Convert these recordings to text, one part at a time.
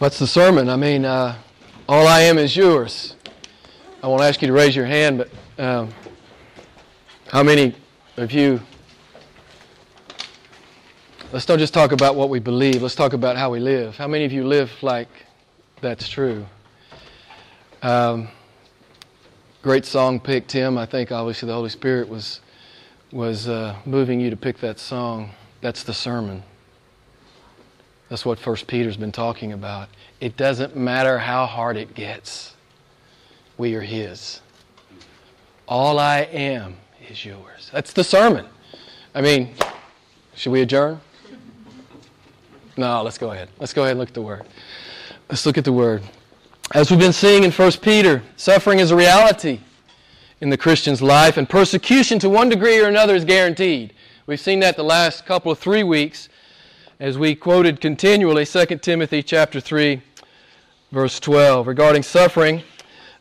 What's the sermon? I mean, all I am is yours. I won't ask you to raise your hand, but how many of you... Let's not just talk about what we believe. Let's talk about how we live. How many of you live like that's true? Great song pick, Tim. I think obviously the Holy Spirit was moving you to pick that song. That's the sermon. That's what 1 Peter's been talking about. It doesn't matter how hard it gets. We are His. All I am is yours. That's the sermon. I mean, should we adjourn? No, let's go ahead. Let's go ahead and look at the Word. Let's look at the Word. As we've been seeing in 1 Peter, suffering is a reality in the Christian's life, and persecution to one degree or another is guaranteed. We've seen that the last couple of 3 weeks as we quoted continually 2 Timothy chapter 3, verse 12. Regarding suffering,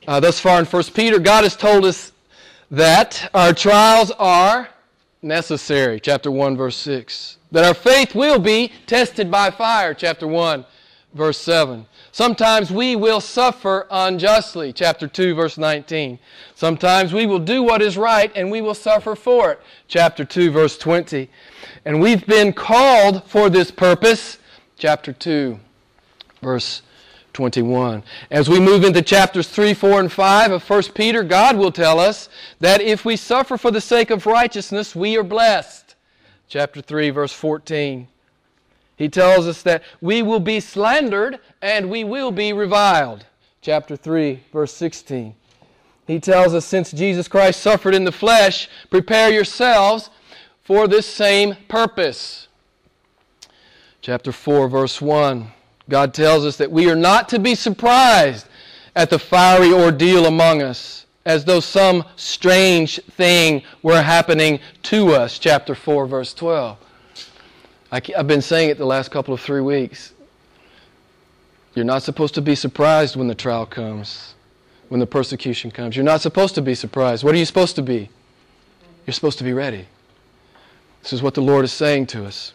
thus far in 1 Peter, God has told us that our trials are necessary, chapter 1, verse 6. That our faith will be tested by fire, chapter 1, verse 7. Sometimes we will suffer unjustly, chapter 2, verse 19. Sometimes we will do what is right and we will suffer for it, chapter 2, verse 20. And we've been called for this purpose, chapter 2, verse 21. As we move into chapters 3, 4, and 5 of 1 Peter, God will tell us that if we suffer for the sake of righteousness, we are blessed. Chapter 3, verse 14. He tells us that we will be slandered and we will be reviled. Chapter 3, verse 16. He tells us, since Jesus Christ suffered in the flesh, prepare yourselves for this same purpose. Chapter 4, verse 1. God tells us that we are not to be surprised at the fiery ordeal among us, as though some strange thing were happening to us. Chapter 4, verse 12. I've been saying it the last couple of 3 weeks. You're not supposed to be surprised when the trial comes, when the persecution comes. You're not supposed to be surprised. What are you supposed to be? You're supposed to be ready. This is what the Lord is saying to us.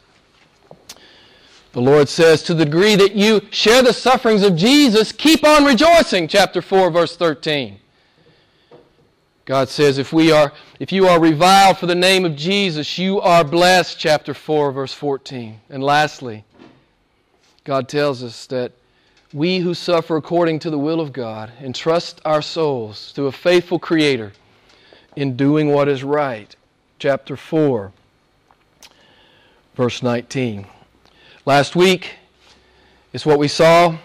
The Lord says, to the degree that you share the sufferings of Jesus, keep on rejoicing. Chapter 4, verse 13. God says, if you are reviled for the name of Jesus, you are blessed, chapter 4, verse 14. And lastly, God tells us that we who suffer according to the will of God entrust our souls to a faithful Creator in doing what is right, chapter 4, verse 19. Last week is what we saw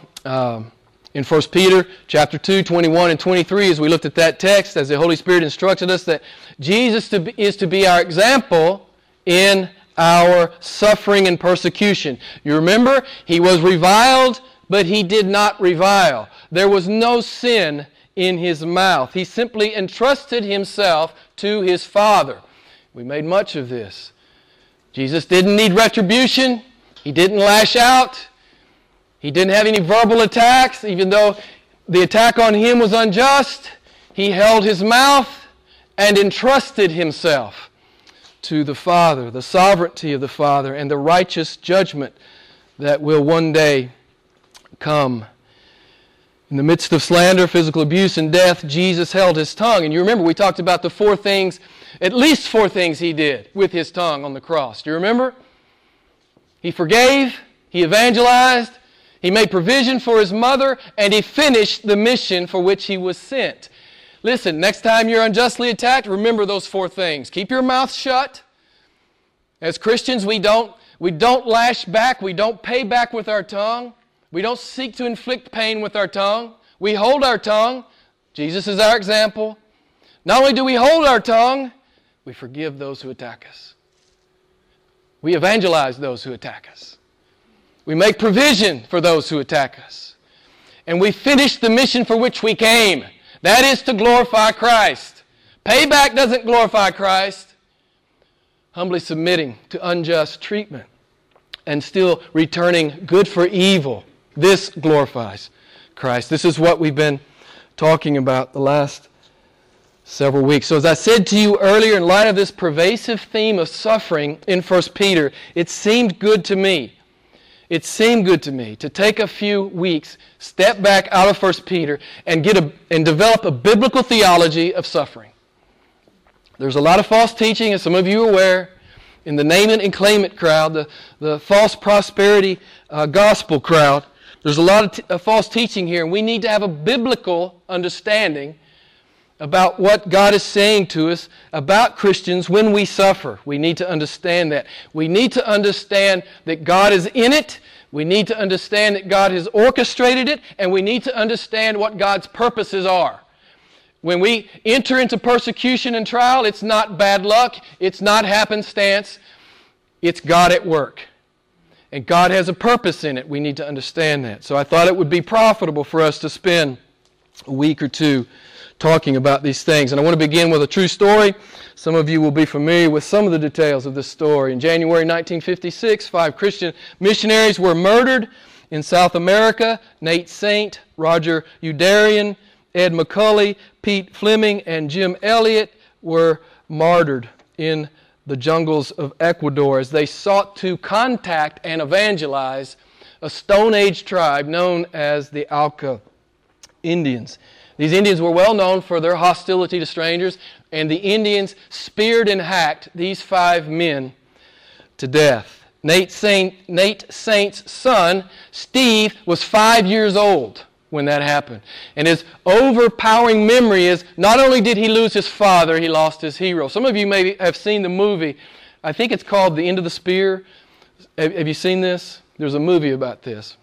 in 1 Peter chapter 2, 21 and 23, as we looked at that text, as the Holy Spirit instructed us that Jesus is to be our example in our suffering and persecution. You remember, He was reviled, but He did not revile. There was no sin in His mouth. He simply entrusted Himself to His Father. We made much of this. Jesus didn't need retribution. He didn't lash out. He didn't have any verbal attacks, even though the attack on Him was unjust. He held His mouth and entrusted Himself to the Father, the sovereignty of the Father, and the righteous judgment that will one day come. In the midst of slander, physical abuse, and death, Jesus held His tongue. And you remember, we talked about the four things, at least four things He did with His tongue on the cross. Do you remember? He forgave, He evangelized, He made provision for His mother, and He finished the mission for which He was sent. Listen, next time you're unjustly attacked, remember those four things. Keep your mouth shut. As Christians, we don't lash back. We don't pay back with our tongue. We don't seek to inflict pain with our tongue. We hold our tongue. Jesus is our example. Not only do we hold our tongue, we forgive those who attack us. We evangelize those who attack us. We make provision for those who attack us. And we finish the mission for which we came. That is to glorify Christ. Payback doesn't glorify Christ. Humbly submitting to unjust treatment and still returning good for evil. This glorifies Christ. This is what we've been talking about the last several weeks. So as I said to you earlier, in light of this pervasive theme of suffering in 1 Peter, it seemed good to me. It seemed good to me to take a few weeks, step back out of 1 Peter, and develop a biblical theology of suffering. There's a lot of false teaching, as some of you are aware, in the name it and claim it crowd, the false prosperity gospel crowd. There's a lot of false teaching here, and we need to have a biblical understanding about what God is saying to us about Christians when we suffer. We need to understand that. We need to understand that God is in it. We need to understand that God has orchestrated it, and we need to understand what God's purposes are. When we enter into persecution and trial, it's not bad luck. It's not happenstance. It's God at work. And God has a purpose in it. We need to understand that. So I thought it would be profitable for us to spend a week or two talking about these things. And I want to begin with a true story. Some of you will be familiar with some of the details of this story. In January 1956, 5 Christian missionaries were murdered in South America. Nate Saint, Roger Youderian, Ed McCully, Pete Fleming, and Jim Elliott were martyred in the jungles of Ecuador as they sought to contact and evangelize a Stone Age tribe known as the Auca Indians. These Indians were well known for their hostility to strangers, and the Indians speared and hacked these 5 men to death. Nate Saint's son, Steve, was 5 years old when that happened. And his overpowering memory is not only did he lose his father, he lost his hero. Some of you may have seen the movie. I think it's called The End of the Spear. Have you seen this? There's a movie about this.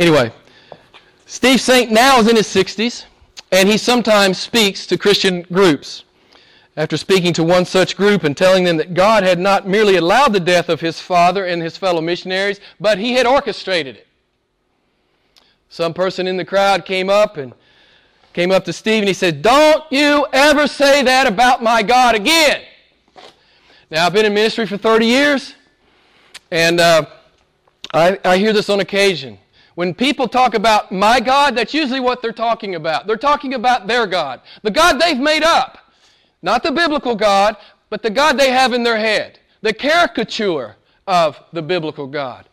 Anyway, Steve Saint now is in his 60s, and he sometimes speaks to Christian groups. After speaking to one such group and telling them that God had not merely allowed the death of his father and his fellow missionaries, but he had orchestrated it. Some person in the crowd came up to Steve, and he said, "Don't you ever say that about my God again." Now, I've been in ministry for 30 years, and I hear this on occasion. When people talk about my God, that's usually what they're talking about. They're talking about their God, the God they've made up. Not the biblical God, but the God they have in their head. The caricature of the biblical God.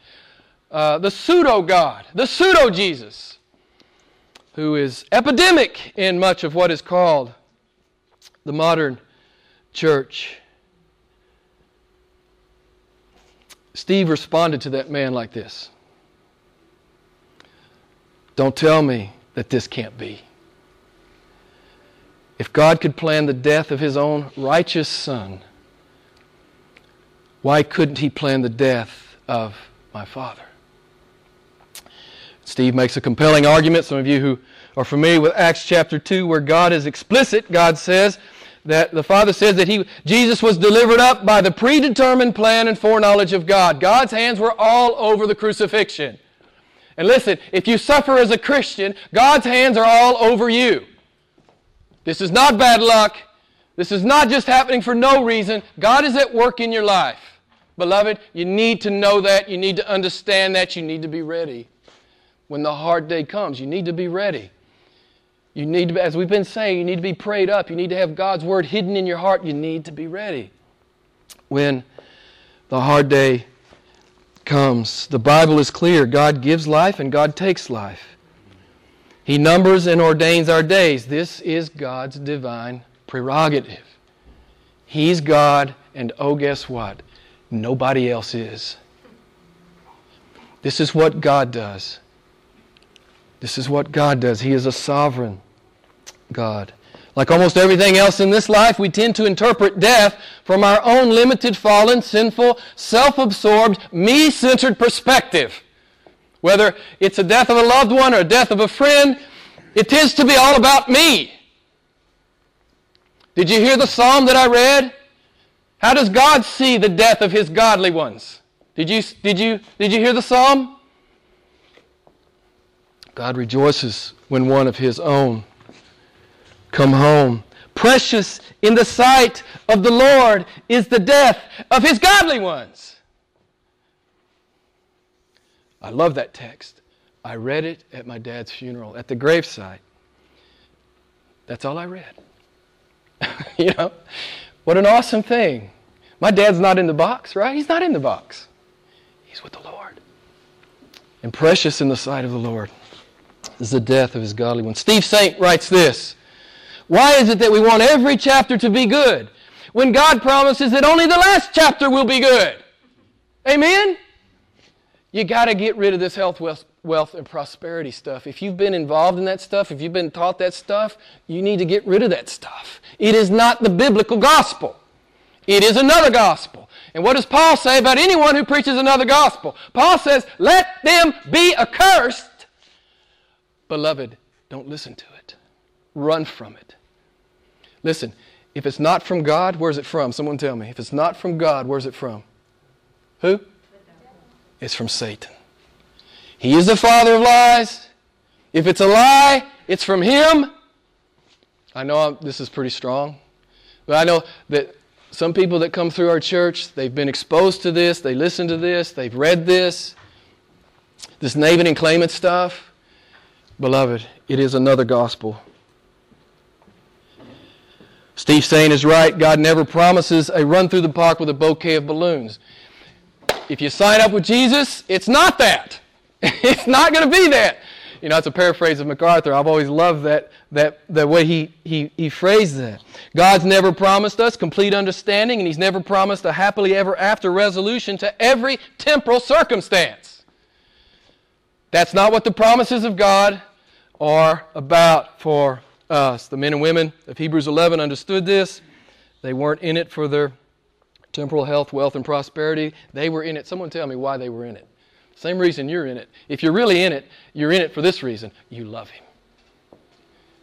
The pseudo-God, the pseudo-Jesus, who is epidemic in much of what is called the modern church. Steve responded to that man like this. "Don't tell me that this can't be. If God could plan the death of His own righteous Son, why couldn't He plan the death of my father?" Steve makes a compelling argument. Some of you who are familiar with Acts chapter 2, where God is explicit, God says that the Father says that Jesus was delivered up by the predetermined plan and foreknowledge of God. God's hands were all over the crucifixion. And listen, if you suffer as a Christian, God's hands are all over you. This is not bad luck. This is not just happening for no reason. God is at work in your life. Beloved, you need to know that. You need to understand that. You need to be ready. When the hard day comes, you need to be ready. You need to, as we've been saying, you need to be prayed up. You need to have God's Word hidden in your heart. You need to be ready when the hard day comes. The Bible is clear. God gives life and God takes life. He numbers and ordains our days. This is God's divine prerogative. He's God, and oh, guess what? Nobody else is. This is what God does. This is what God does. He is a sovereign God. Like almost everything else in this life, we tend to interpret death from our own limited, fallen, sinful, self-absorbed, me-centered perspective. Whether it's a death of a loved one or a death of a friend, it tends to be all about me. Did you hear the psalm that I read? How does God see the death of His godly ones? Did you hear the psalm? God rejoices when one of His own come home. Precious in the sight of the Lord is the death of His godly ones. I love that text. I read it at my dad's funeral, at the gravesite. That's all I read. You know? What an awesome thing. My dad's not in the box, right? He's not in the box. He's with the Lord. And precious in the sight of the Lord is the death of his godly one. Steve Saint writes this: why is it that we want every chapter to be good when God promises that only the last chapter will be good? Amen? You got to get rid of this health, wealth, and prosperity stuff. If you've been involved in that stuff, if you've been taught that stuff, you need to get rid of that stuff. It is not the biblical gospel. It is another gospel. And what does Paul say about anyone who preaches another gospel? Paul says, let them be accursed. Beloved, don't listen to it. Run from it. Listen, if it's not from God, where's it from? Someone tell me. If it's not from God, where's it from? Who? It's from Satan. He is the father of lies. If it's a lie, it's from him. I know this is pretty strong, but I know that some people that come through our church, they've been exposed to this, they listen to this, they've read this naming and claiming stuff. Beloved, it is another gospel. Steve Saint is right. God never promises a run through the park with a bouquet of balloons. If you sign up with Jesus, it's not that. It's not going to be that. You know, it's a paraphrase of MacArthur. I've always loved that way he phrased that. God's never promised us complete understanding, and He's never promised a happily ever after resolution to every temporal circumstance. That's not what the promises of God are about for us. The men and women of Hebrews 11 understood this. They weren't in it for their temporal health, wealth, and prosperity. They were in it. Someone tell me why they were in it. Same reason you're in it. If you're really in it, you're in it for this reason. You love Him.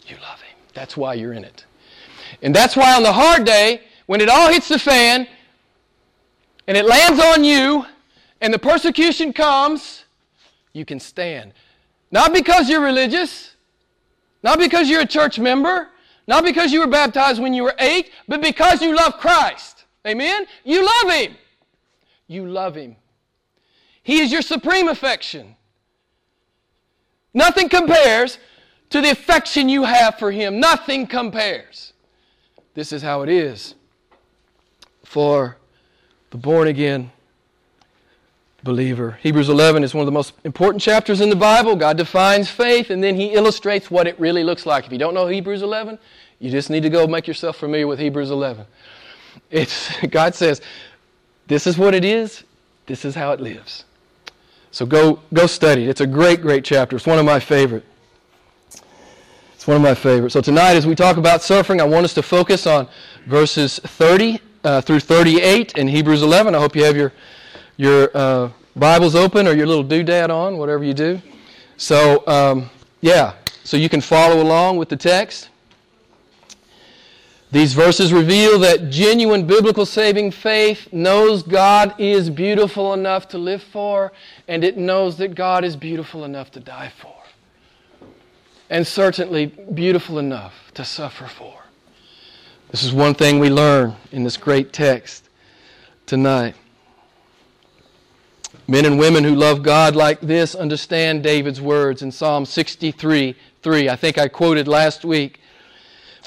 You love Him. That's why you're in it. And that's why on the hard day, when it all hits the fan, and it lands on you, and the persecution comes, you can stand. Not because you're religious, not because you're a church member, not because you were baptized when you were 8, but because you love Christ. Amen? You love Him. You love Him. He is your supreme affection. Nothing compares to the affection you have for Him. Nothing compares. This is how it is for the born-again believer. Hebrews 11 is one of the most important chapters in the Bible. God defines faith, and then He illustrates what it really looks like. If you don't know Hebrews 11, you just need to go make yourself familiar with Hebrews 11. God says, this is what it is. This is how it lives. So go study it. It's a great, great chapter. It's one of my favorite. It's one of my favorites. So tonight, as we talk about suffering, I want us to focus on verses 30 through 38 in Hebrews 11. I hope you have your Bibles open or your little doodad on, whatever you do. So, so you can follow along with the text. These verses reveal that genuine biblical saving faith knows God is beautiful enough to live for, and it knows that God is beautiful enough to die for, and certainly beautiful enough to suffer for. This is one thing we learn in this great text tonight. Men and women who love God like this understand David's words in Psalm 63:3. I think I quoted last week.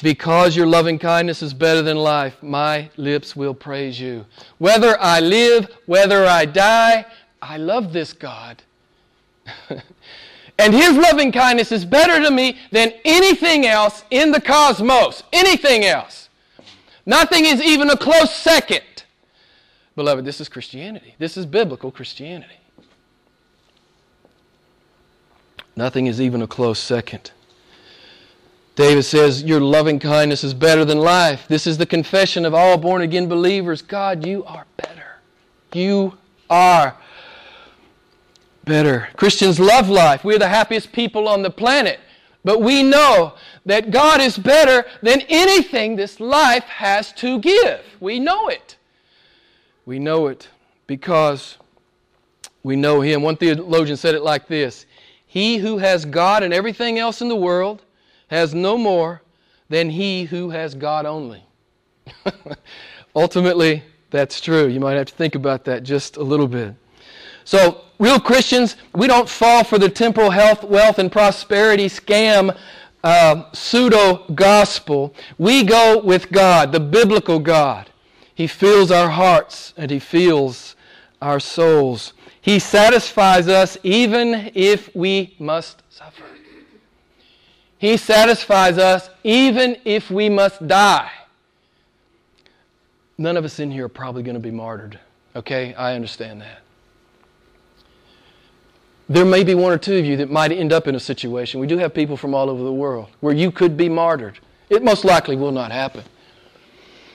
Because your loving kindness is better than life, my lips will praise you. Whether I live, whether I die, I love this God. And His loving kindness is better to me than anything else in the cosmos. Anything else. Nothing is even a close second. Beloved, this is Christianity. This is biblical Christianity. Nothing is even a close second. David says, your loving kindness is better than life. This is the confession of all born-again believers. God, you are better. You are better. Christians love life. We're the happiest people on the planet. But we know that God is better than anything this life has to give. We know it. We know it because we know Him. One theologian said it like this: he who has God and everything else in the world has no more than he who has God only. Ultimately, that's true. You might have to think about that just a little bit. So, real Christians, we don't fall for the temporal health, wealth, and prosperity scam pseudo-gospel. We go with God, the biblical God. He fills our hearts and He fills our souls. He satisfies us even if we must suffer. He satisfies us even if we must die. None of us in here are probably going to be martyred. Okay? I understand that. There may be one or two of you that might end up in a situation. We do have people from all over the world where you could be martyred. It most likely will not happen.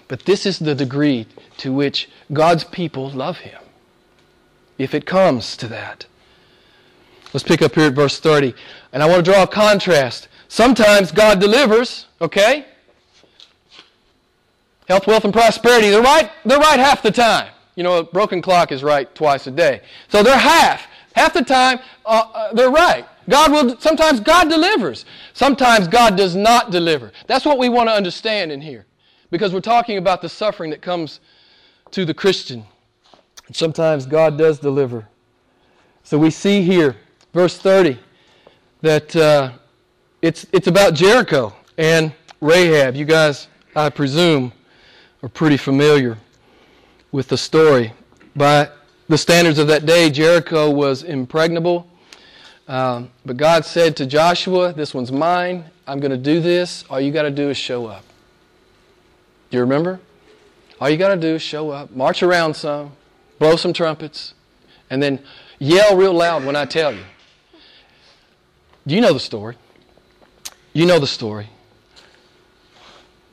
But this is the degree to which God's people love Him, if it comes to that. Let's pick up here at verse 30. And I want to draw a contrast. Sometimes God delivers, okay? Health, wealth, and prosperity. They're right half the time. You know, a broken clock is right twice a day. So they're half. Half the time, they're right. Sometimes God delivers. Sometimes God does not deliver. That's what we want to understand in here, because we're talking about the suffering that comes to the Christian. And sometimes God does deliver. So we see here, verse 30, that it's about Jericho and Rahab. You guys, I presume, are pretty familiar with the story. By the standards of that day, Jericho was impregnable. But God said to Joshua, this one's mine. I'm going to do this. All you got to do is show up. Do you remember? All you got to do is show up, march around some, blow some trumpets, and then yell real loud when I tell you. You know the story. You know the story.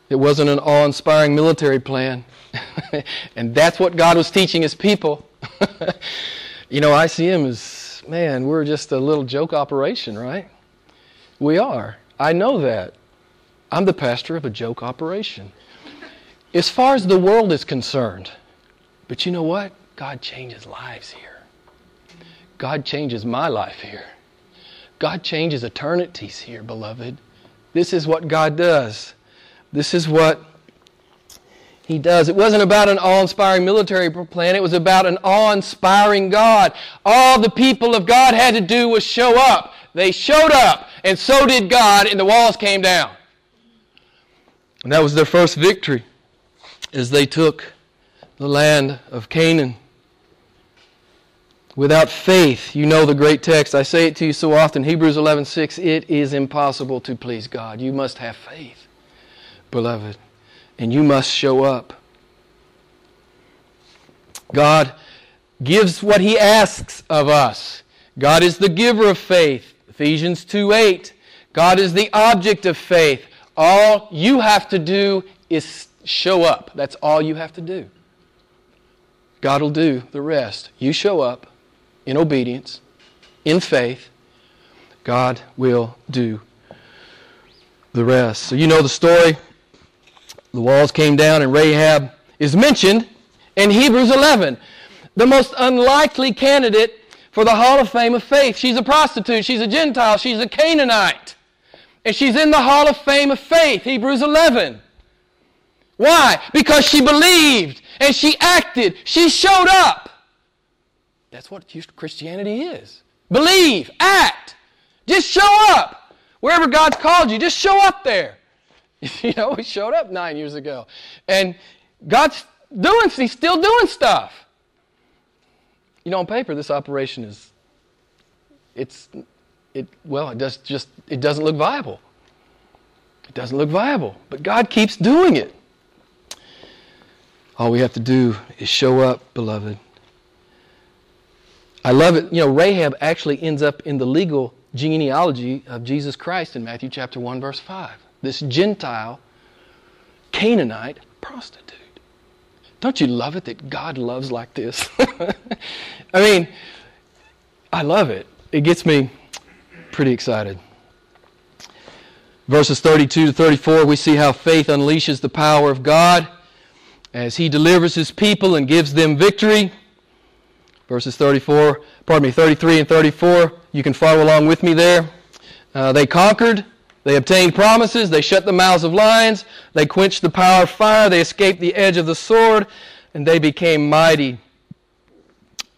It wasn't an awe-inspiring military plan. And that's what God was teaching His people. You know, ICM is, man, we're just a little joke operation, right? We are. I know that. I'm the pastor of a joke operation, as far as the world is concerned. But you know what? God changes lives here. God changes my life here. God changes eternities here, beloved. This is what God does. This is what He does. It wasn't about an awe-inspiring military plan. It was about an awe-inspiring God. All the people of God had to do was show up. They showed up, and so did God, and the walls came down. And that was their first victory as they took the land of Canaan. Without faith, you know the great text. I say it to you so often, Hebrews 11:6, it is impossible to please God. You must have faith, beloved, and you must show up. God gives what He asks of us. God is the giver of faith, Ephesians 2:8. God is the object of faith. All you have to do is show up. That's all you have to do. God will do the rest. You show up. In obedience, in faith, God will do the rest. So you know the story. The walls came down and Rahab is mentioned in Hebrews 11. The most unlikely candidate for the Hall of Fame of Faith. She's a prostitute. She's a Gentile. She's a Canaanite. And she's in the Hall of Fame of Faith, Hebrews 11. Why? Because she believed and she acted. She showed up. That's what Christianity is. Believe. Act. Just show up. Wherever God's called you, just show up there. You know, we showed up 9 years ago. And He's still doing stuff. You know, on paper, this operation it doesn't look viable. It doesn't look viable. But God keeps doing it. All we have to do is show up, beloved. I love it. You know, Rahab actually ends up in the legal genealogy of Jesus Christ in Matthew chapter 1, verse 5. This Gentile Canaanite prostitute. Don't you love it that God loves like this? I mean, I love it. It gets me pretty excited. Verses 32 to 34, we see how faith unleashes the power of God as He delivers His people and gives them victory. Verses 33 and 34, you can follow along with me there. They conquered, they obtained promises, they shut the mouths of lions, they quenched the power of fire, they escaped the edge of the sword, and they became mighty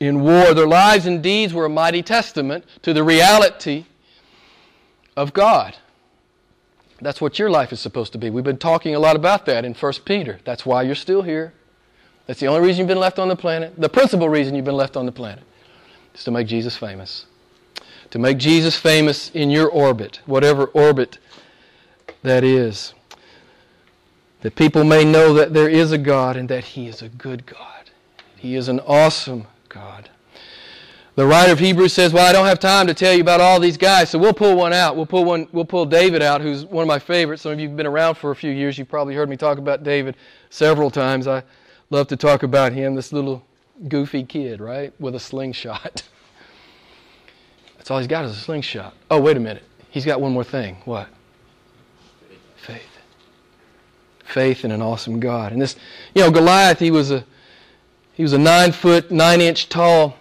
in war. Their lives and deeds were a mighty testament to the reality of God. That's what your life is supposed to be. We've been talking a lot about that in 1 Peter. That's why you're still here. That's the only reason you've been left on the planet. The principal reason you've been left on the planet is to make Jesus famous. To make Jesus famous in your orbit, whatever orbit that is. That people may know that there is a God and that He is a good God. He is an awesome God. The writer of Hebrews says, well, I don't have time to tell you about all these guys, so we'll pull one out. We'll pull David out, who's one of my favorites. Some of you have been around for a few years. You've probably heard me talk about David several times. I love to talk about him, this little goofy kid, right, with a slingshot. That's all he's got is a slingshot. Oh, wait a minute. He's got one more thing. What? Faith in an awesome God. And this, Goliath, he was a 9-foot, 9-inch tall,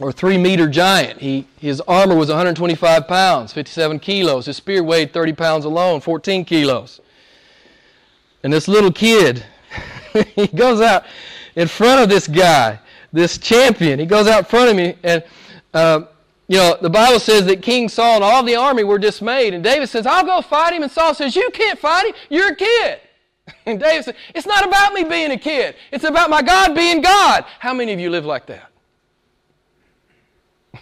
or 3-meter giant. His armor was 125 pounds, 57 kilos. His spear weighed 30 pounds alone, 14 kilos. And this little kid, he goes out in front of this guy, this champion. He goes out in front of me, and the Bible says that King Saul and all the army were dismayed. And David says, I'll go fight him. And Saul says, you can't fight him. You're a kid. And David said, it's not about me being a kid. It's about my God being God. How many of you live like that?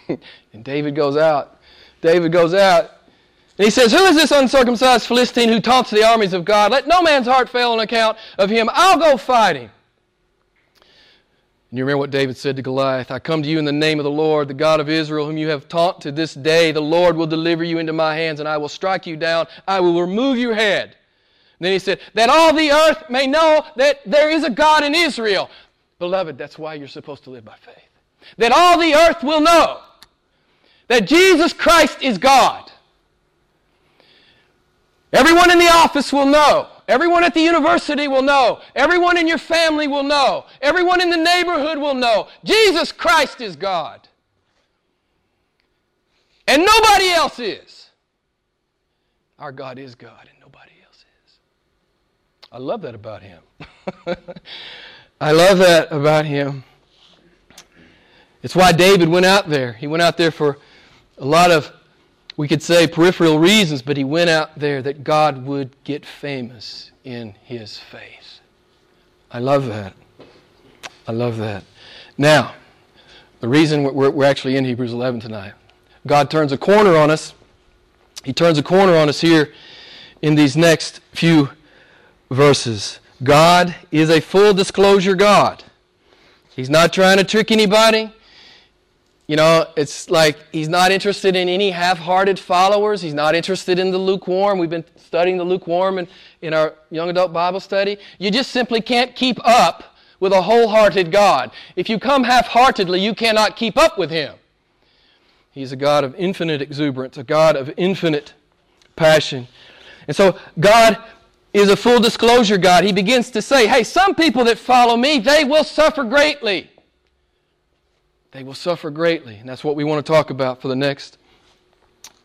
And David goes out. And he says, who is this uncircumcised Philistine who taunts the armies of God? Let no man's heart fail on account of him. I'll go fight him. And you remember what David said to Goliath, I come to you in the name of the Lord, the God of Israel, whom you have taunted this day. The Lord will deliver you into my hands, and I will strike you down. I will remove your head. And then he said, that all the earth may know that there is a God in Israel. Beloved, that's why you're supposed to live by faith. That all the earth will know that Jesus Christ is God. Everyone in the office will know. Everyone at the university will know. Everyone in your family will know. Everyone in the neighborhood will know. Jesus Christ is God. And nobody else is. Our God is God and nobody else is. I love that about Him. I love that about Him. It's why David went out there. He went out there for a lot of, we could say, peripheral reasons, but he went out there that God would get famous in his faith. I love that. I love that. Now, the reason we're actually in Hebrews 11 tonight, God turns a corner on us. He turns a corner on us here in these next few verses. God is a full disclosure God. He's not trying to trick anybody. It's like He's not interested in any half-hearted followers. He's not interested in the lukewarm. We've been studying the lukewarm in our young adult Bible study. You just simply can't keep up with a wholehearted God. If you come half-heartedly, you cannot keep up with Him. He's a God of infinite exuberance, a God of infinite passion. And so God is a full disclosure God. He begins to say, hey, some people that follow me, they will suffer greatly. They will suffer greatly. And that's what we want to talk about for the next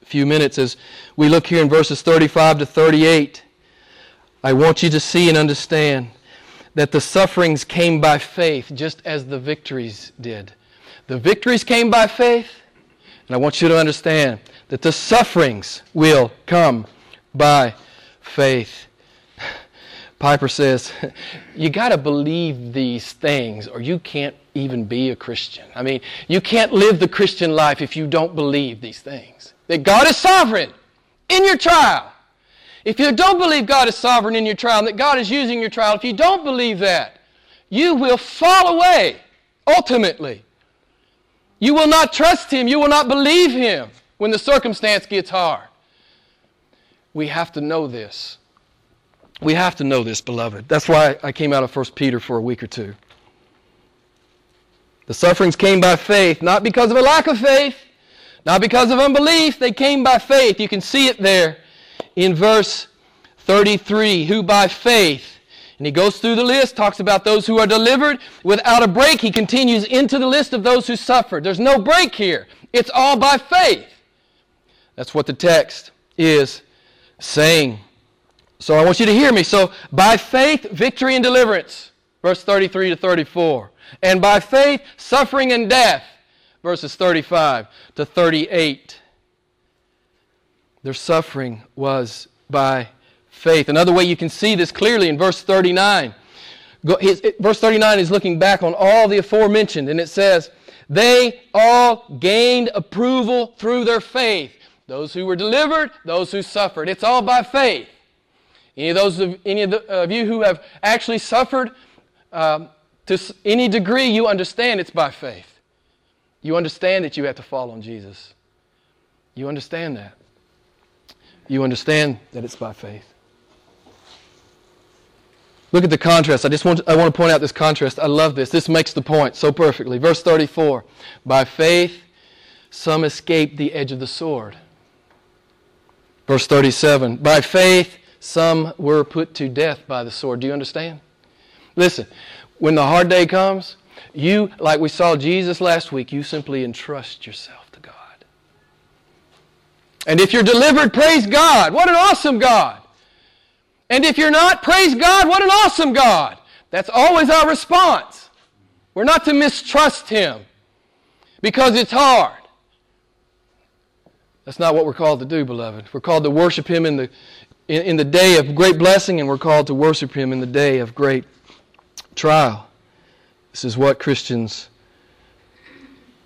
few minutes as we look here in verses 35 to 38. I want you to see and understand that the sufferings came by faith just as the victories did. The victories came by faith, and I want you to understand that the sufferings will come by faith. Piper says, you got to believe these things or you can't even be a Christian. I mean, you can't live the Christian life if you don't believe these things. That God is sovereign in your trial. If you don't believe God is sovereign in your trial and that God is using your trial, if you don't believe that, you will fall away ultimately. You will not trust Him. You will not believe Him when the circumstance gets hard. We have to know this. We have to know this, beloved. That's why I came out of 1 Peter for a week or two. The sufferings came by faith, not because of a lack of faith, not because of unbelief. They came by faith. You can see it there in verse 33, who by faith. And he goes through the list, talks about those who are delivered. Without a break, he continues into the list of those who suffered. There's no break here. It's all by faith. That's what the text is saying. So I want you to hear me. So by faith, victory and deliverance, verse 33 to 34. And by faith, suffering and death, verses 35 to 38. Their suffering was by faith. Another way you can see this clearly in verse 39. Verse 39 is looking back on all the aforementioned, and it says, They all gained approval through their faith. Those who were delivered, those who suffered. It's all by faith. Any of you who have actually suffered to any degree, you understand it's by faith. You understand that you have to fall on Jesus. You understand that. You understand that it's by faith. Look at the contrast. I want to point out this contrast. I love this. This makes the point so perfectly. Verse 34, by faith some escaped the edge of the sword. Verse 37, by faith some were put to death by the sword. Do you understand? Listen, when the hard day comes, you, like we saw Jesus last week, you simply entrust yourself to God. And if you're delivered, praise God. What an awesome God. And if you're not, praise God, what an awesome God. That's always our response. We're not to mistrust Him because it's hard. That's not what we're called to do, beloved. We're called to worship Him in the day of great blessing, and we're called to worship Him in the day of great trial. This is what Christians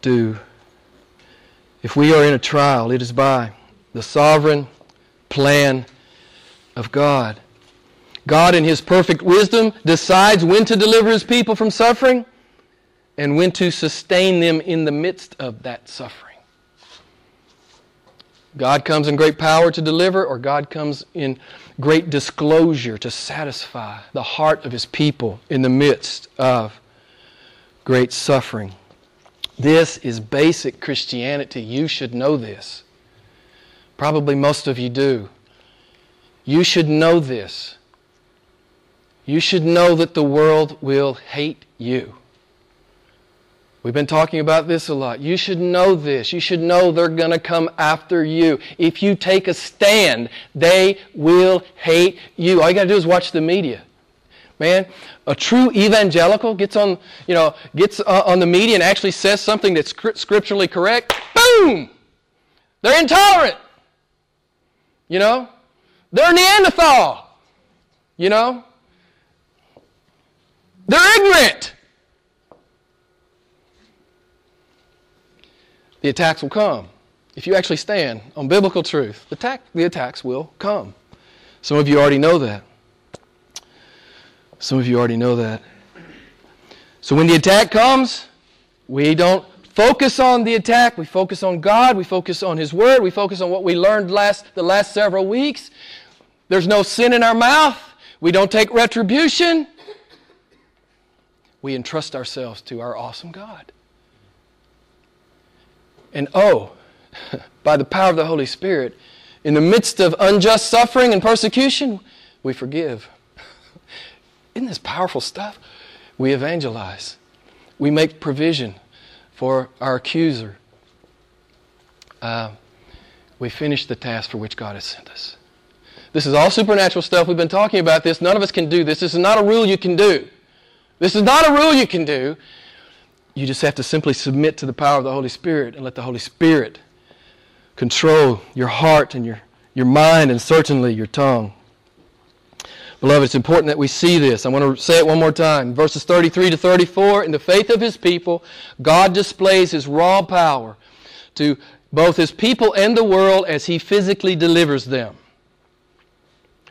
do. If we are in a trial, it is by the sovereign plan of God. God in His perfect wisdom decides when to deliver His people from suffering and when to sustain them in the midst of that suffering. God comes in great power to deliver, or God comes in great disclosure to satisfy the heart of His people in the midst of great suffering. This is basic Christianity. You should know this. Probably most of you do. You should know this. You should know that the world will hate you. We've been talking about this a lot. You should know this. You should know they're going to come after you. If you take a stand, they will hate you. All you got to do is watch the media. Man, a true evangelical gets on the media and actually says something that's scripturally correct. Boom! They're intolerant. You know? They're Neanderthal, you know. They're ignorant. The attacks will come. If you actually stand on biblical truth, the attacks will come. Some of you already know that. Some of you already know that. So when the attack comes, we don't focus on the attack. We focus on God. We focus on His Word. We focus on what we learned the last several weeks. There's no sin in our mouth. We don't take retribution. We entrust ourselves to our awesome God. And by the power of the Holy Spirit, in the midst of unjust suffering and persecution, we forgive. Isn't this powerful stuff? We evangelize. We make provision for our accuser. We finish the task for which God has sent us. This is all supernatural stuff. We've been talking about this. None of us can do this. This is not a rule you can do. This is not a rule you can do. You just have to simply submit to the power of the Holy Spirit and let the Holy Spirit control your heart and your mind and certainly your tongue. Beloved, it's important that we see this. I want to say it one more time. Verses 33 to 34, in the faith of His people, God displays His raw power to both His people and the world as He physically delivers them.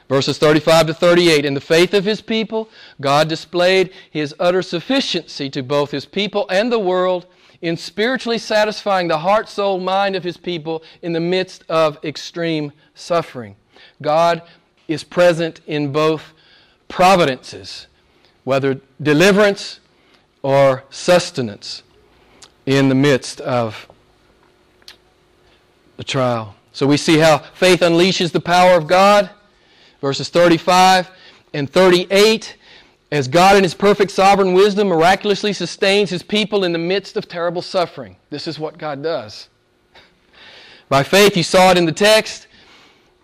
Verses 35 to 38, in the faith of His people, God displayed His utter sufficiency to both His people and the world in spiritually satisfying the heart, soul, mind of His people in the midst of extreme suffering. God is present in both providences, whether deliverance or sustenance in the midst of the trial. So we see how faith unleashes the power of God. Verses 35 and 38, as God in His perfect sovereign wisdom miraculously sustains His people in the midst of terrible suffering. This is what God does. By faith, you saw it in the text,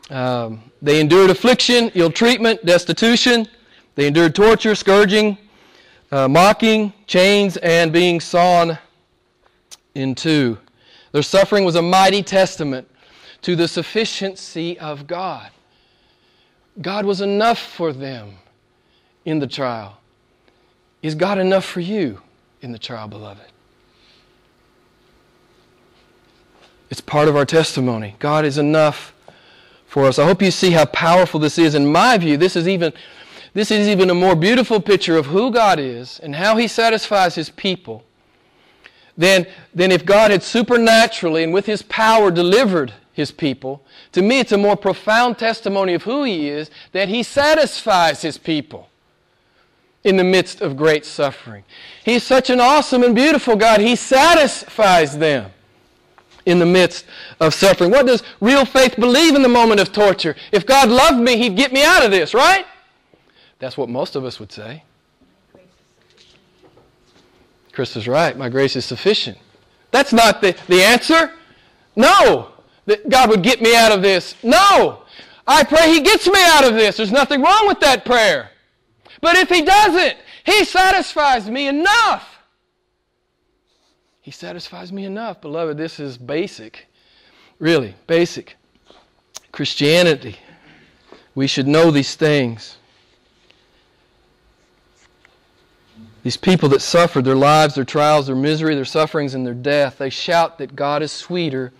they endured affliction, ill treatment, destitution. They endured torture, scourging, mocking, chains, and being sawn in two. Their suffering was a mighty testament to the sufficiency of God. God was enough for them in the trial. Is God enough for you in the trial, beloved? It's part of our testimony. God is enough for us. I hope you see how powerful this is. In my view, this is even a more beautiful picture of who God is and how He satisfies His people than if God had supernaturally and with His power delivered His people. To me, it's a more profound testimony of who He is, that He satisfies His people in the midst of great suffering. He's such an awesome and beautiful God. He satisfies them in the midst of suffering. What does real faith believe in the moment of torture? If God loved me, He'd get me out of this, right? That's what most of us would say. Chris is right. My grace is sufficient. That's not the answer. No. That God would get me out of this. No. I pray He gets me out of this. There's nothing wrong with that prayer. But if He doesn't, He satisfies me enough. He satisfies me enough. Beloved, this is basic. Really, basic Christianity. We should know these things. These people that suffered, their lives, their trials, their misery, their sufferings, and their death, they shout that God is sweeter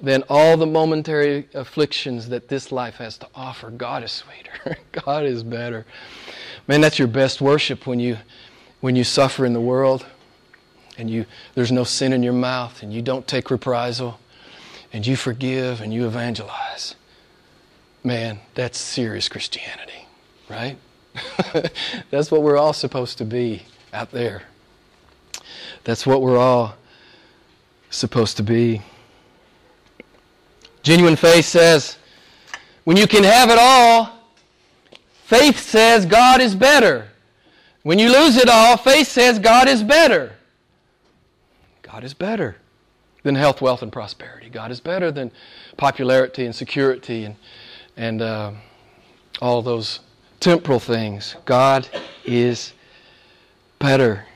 than all the momentary afflictions that this life has to offer. God is sweeter. God is better. Man, that's your best worship when you suffer in the world and there's no sin in your mouth and you don't take reprisal and you forgive and you evangelize. Man, that's serious Christianity, right? That's what we're all supposed to be. Out there. That's what we're all supposed to be. Genuine faith says, when you can have it all, faith says God is better. When you lose it all, faith says God is better. God is better than health, wealth, and prosperity. God is better than popularity and security and all those temporal things. God is better.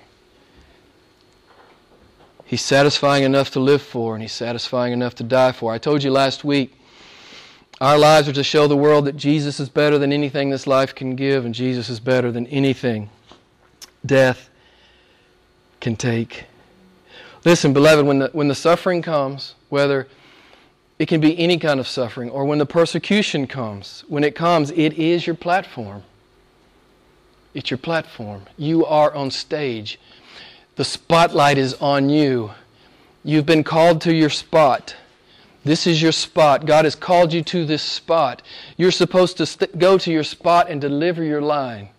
He's satisfying enough to live for, and He's satisfying enough to die for. I told you last week, our lives are to show the world that Jesus is better than anything this life can give, and Jesus is better than anything death can take. Listen, beloved, when the suffering comes, whether it can be any kind of suffering, or when the persecution comes, when it comes, it is your platform. It's your platform. You are on stage. The spotlight is on you. You've been called to your spot. This is your spot. God has called you to this spot. You're supposed to go to your spot and deliver your line.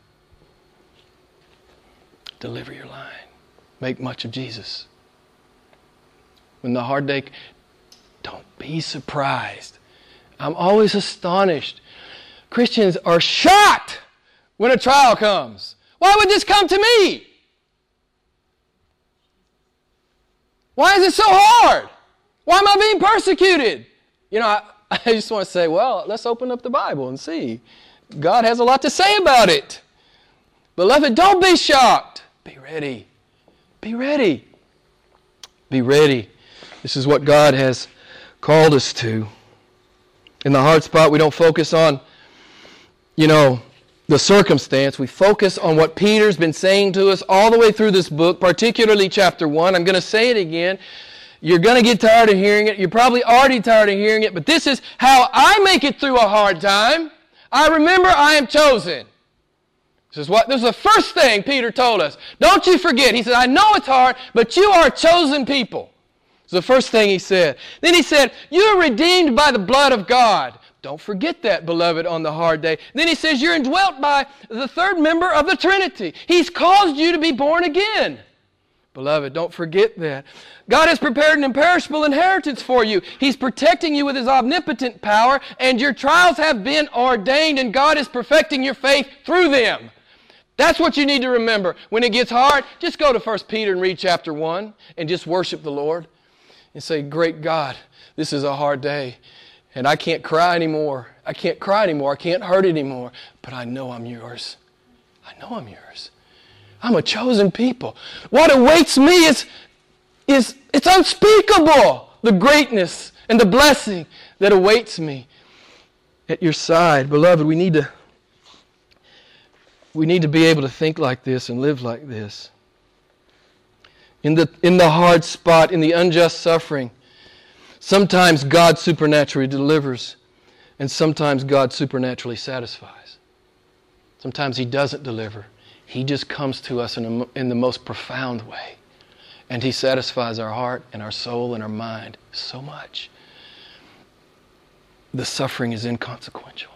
Deliver your line. Make much of Jesus. When the hard day... Don't be surprised. I'm always astonished. Christians are shocked when a trial comes. Why would this come to me? Why is it so hard? Why am I being persecuted? You know, I just want to say, well, let's open up the Bible and see. God has a lot to say about it. Beloved, don't be shocked. Be ready. Be ready. Be ready. This is what God has called us to. In the hard spot, we don't focus on, the circumstance. We focus on what Peter's been saying to us all the way through this book, particularly chapter 1. I'm going to say it again. You're going to get tired of hearing it. You're probably already tired of hearing it, but this is how I make it through a hard time. I remember I am chosen. This is the first thing Peter told us. Don't you forget. He said, I know it's hard, but you are a chosen people. It's the first thing he said. Then he said, you're redeemed by the blood of God. Don't forget that, beloved, on the hard day. Then he says, you're indwelt by the third member of the Trinity. He's caused you to be born again. Beloved, don't forget that. God has prepared an imperishable inheritance for you. He's protecting you with His omnipotent power, and your trials have been ordained, and God is perfecting your faith through them. That's what you need to remember. When it gets hard, just go to 1 Peter and read chapter 1 and just worship the Lord and say, great God, this is a hard day. And I can't cry anymore. I can't cry anymore. I can't hurt anymore. But I know I'm yours. I know I'm yours. I'm a chosen people. What awaits me is it's unspeakable. The greatness and the blessing that awaits me at your side. Beloved, we need to be able to think like this and live like this. In the hard spot, in the unjust suffering, Sometimes God supernaturally delivers, and sometimes God supernaturally satisfies. Sometimes He doesn't deliver. He just comes to us in the most profound way. And He satisfies our heart and our soul and our mind so much. The suffering is inconsequential.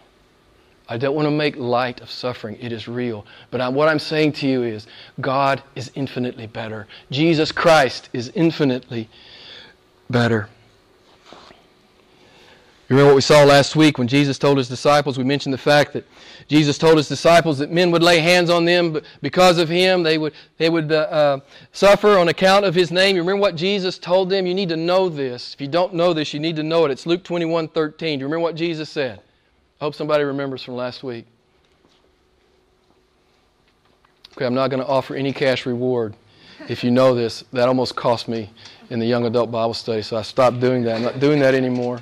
I don't want to make light of suffering. It is real. But what I'm saying to you is God is infinitely better. Jesus Christ is infinitely better. You remember what we saw last week when Jesus told His disciples, we mentioned the fact that Jesus told His disciples that men would lay hands on them, but because of Him they would suffer on account of His name. You remember what Jesus told them? You need to know this. If you don't know this, you need to know it. It's Luke 21:13. Do you remember what Jesus said? I hope somebody remembers from last week. Okay, I'm not going to offer any cash reward if you know this. That almost cost me in the young adult Bible study, so I stopped doing that. I'm not doing that anymore.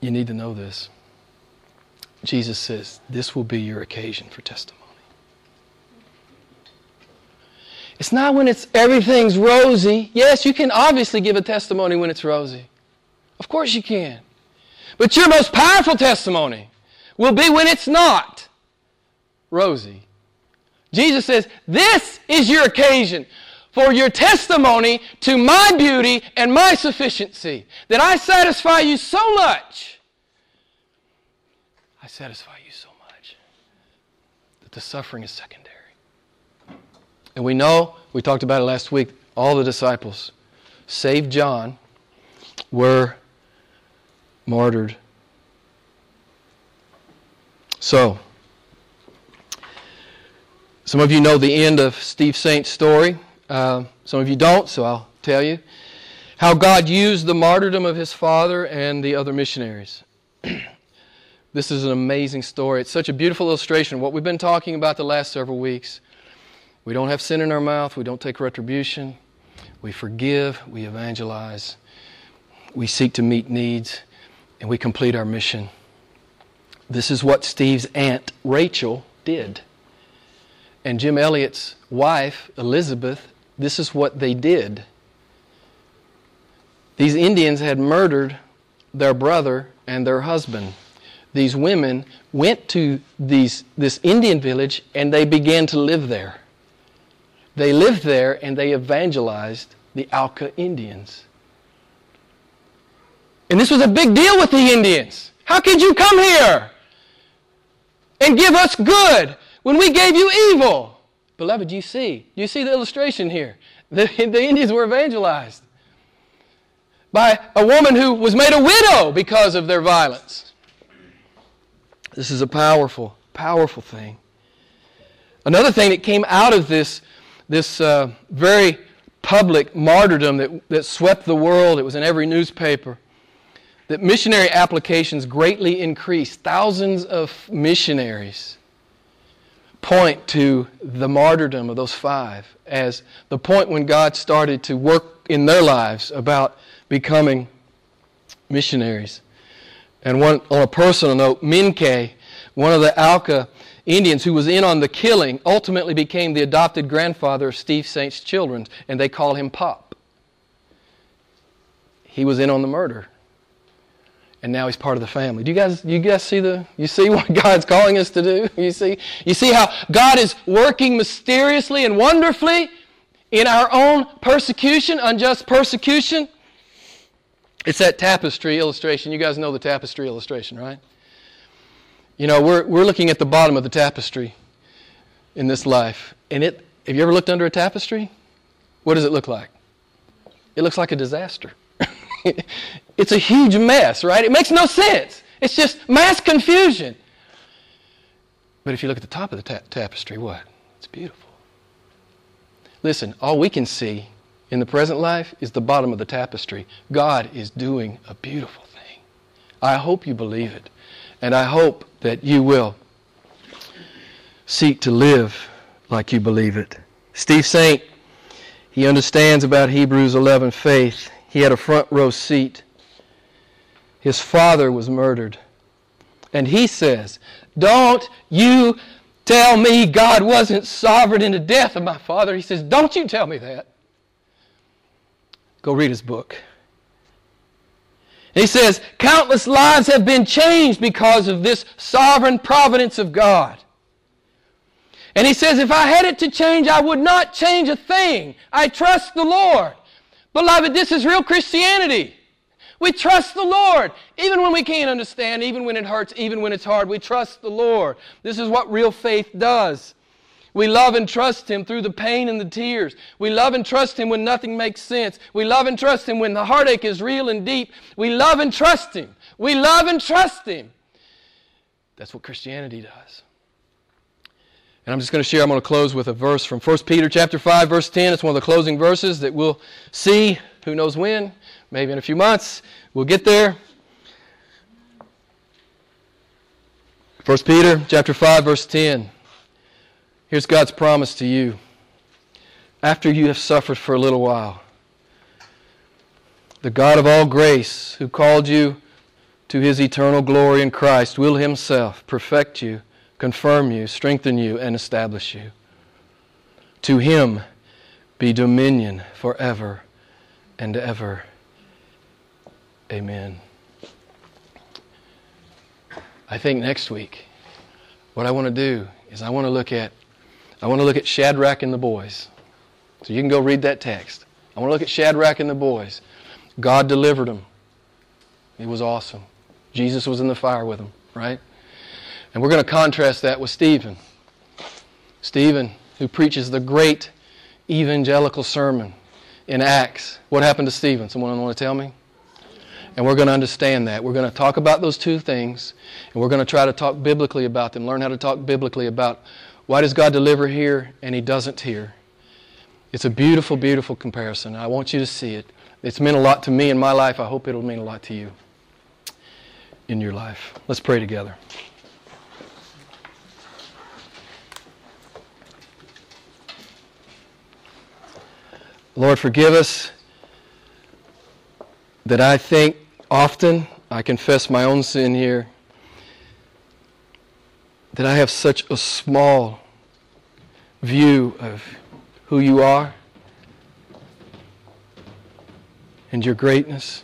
You need to know this. Jesus says, this will be your occasion for testimony. It's not when everything's rosy. Yes, you can obviously give a testimony when it's rosy. Of course you can. But your most powerful testimony will be when it's not rosy. Jesus says, this is your occasion for your testimony to my beauty and my sufficiency, that I satisfy you so much. I satisfy you so much that the suffering is secondary. And we know, we talked about it last week, all the disciples, save John, were martyred. So, some of you know the end of Steve Saint's story. Some of you don't, so I'll tell you. How God used the martyrdom of his father and the other missionaries. This is an amazing story. It's such a beautiful illustration of what we've been talking about the last several weeks. We don't have sin in our mouth. We don't take retribution. We forgive. We evangelize. We seek to meet needs. And we complete our mission. This is what Steve's aunt, Rachel, did. And Jim Elliott's wife, Elizabeth, this is what they did. These Indians had murdered their brother and their husband. These women went to this Indian village and they began to live there. They lived there and they evangelized the Auca Indians. And this was a big deal with the Indians. How could you come here and give us good when we gave you evil? Beloved, you see the illustration here. The Indians were evangelized by a woman who was made a widow because of their violence. This is a powerful, powerful thing. Another thing that came out of this very public martyrdom that swept the world, it was in every newspaper, that missionary applications greatly increased. Thousands of missionaries point to the martyrdom of those five as the point when God started to work in their lives about becoming missionaries. And on a personal note, Minke, one of the Auca Indians who was in on the killing, ultimately became the adopted grandfather of Steve Saint's children, and they call him Pop. He was in on the murder, and now he's part of the family. Do you guys see you see what God's calling us to do? You see how God is working mysteriously and wonderfully in our own persecution, unjust persecution? It's that tapestry illustration. You guys know the tapestry illustration, right? You know, we're looking at the bottom of the tapestry in this life. And have you ever looked under a tapestry? What does it look like? It looks like a disaster. It's a huge mess, right? It makes no sense. It's just mass confusion. But if you look at the top of the tapestry, what? It's beautiful. Listen, all we can see in the present life is the bottom of the tapestry. God is doing a beautiful thing. I hope you believe it. And I hope that you will seek to live like you believe it. Steve Saint, he understands about Hebrews 11 faith. He had a front row seat. His father was murdered. And he says, don't you tell me God wasn't sovereign in the death of my father. He says, don't you tell me that. Go read his book. And he says, countless lives have been changed because of this sovereign providence of God. And he says, if I had it to change, I would not change a thing. I trust the Lord. Beloved, this is real Christianity. We trust the Lord. Even when we can't understand, even when it hurts, even when it's hard, we trust the Lord. This is what real faith does. We love and trust Him through the pain and the tears. We love and trust Him when nothing makes sense. We love and trust Him when the heartache is real and deep. We love and trust Him. We love and trust Him. That's what Christianity does. And I'm going to close with a verse from 1 Peter chapter 5, verse 10. It's one of the closing verses that we'll see, who knows when, maybe in a few months. We'll get there. 1 Peter chapter 5, verse 10. Here's God's promise to you. After you have suffered for a little while, the God of all grace, who called you to His eternal glory in Christ, will Himself perfect you, confirm you, strengthen you, and establish you. To Him be dominion forever and ever. Amen. I think next week, what I want to do is I want to look at Shadrach and the boys. So you can go read that text. I want to look at Shadrach and the boys. God delivered them. It was awesome. Jesus was in the fire with them, right? And we're going to contrast that with Stephen. Stephen, who preaches the great evangelical sermon in Acts. What happened to Stephen? Someone want to tell me? And we're going to understand that. We're going to talk about those two things, and we're going to try to talk biblically about them, learn how to talk biblically about why does God deliver here and He doesn't here. It's a beautiful, beautiful comparison. I want you to see it. It's meant a lot to me in my life. I hope it'll mean a lot to you in your life. Let's pray together. Lord, forgive us that I think often, I confess my own sin here, that I have such a small view of who You are and Your greatness.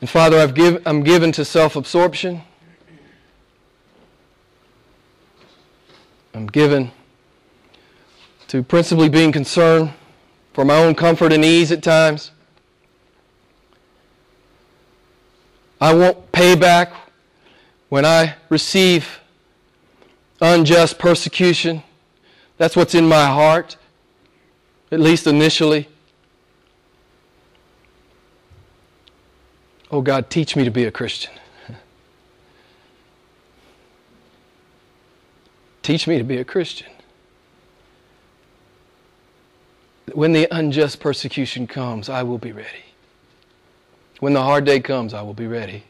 And Father, I'm given to self-absorption. I'm given to principally being concerned for my own comfort and ease at times. I want payback when I receive unjust persecution. That's what's in my heart, at least initially. Oh God, teach me to be a Christian. Teach me to be a Christian. When the unjust persecution comes, I will be ready. When the hard day comes, I will be ready.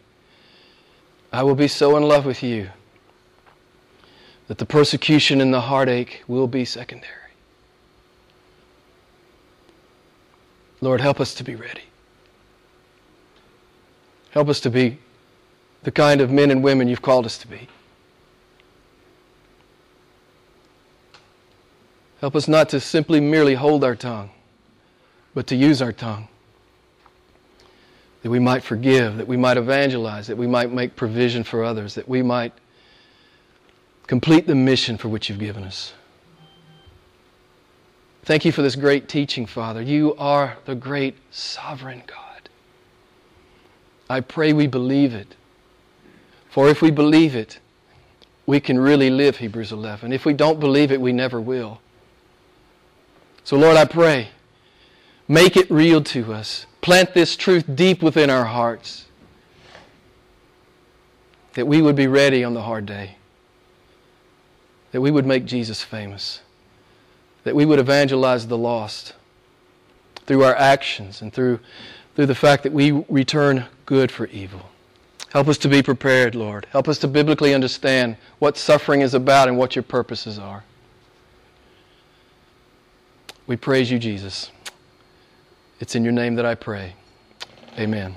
I will be so in love with You that the persecution and the heartache will be secondary. Lord, help us to be ready. Help us to be the kind of men and women You've called us to be. Help us not to simply merely hold our tongue, but to use our tongue, that we might forgive, that we might evangelize, that we might make provision for others, that we might complete the mission for which You've given us. Thank You for this great teaching, Father. You are the great sovereign God. I pray we believe it. For if we believe it, we can really live Hebrews 11. If we don't believe it, we never will. So Lord, I pray, make it real to us. Plant this truth deep within our hearts, that we would be ready on the hard day, that we would make Jesus famous, that we would evangelize the lost through our actions and through the fact that we return good for evil. Help us to be prepared, Lord. Help us to biblically understand what suffering is about and what Your purposes are. We praise You, Jesus. It's in Your name that I pray. Amen.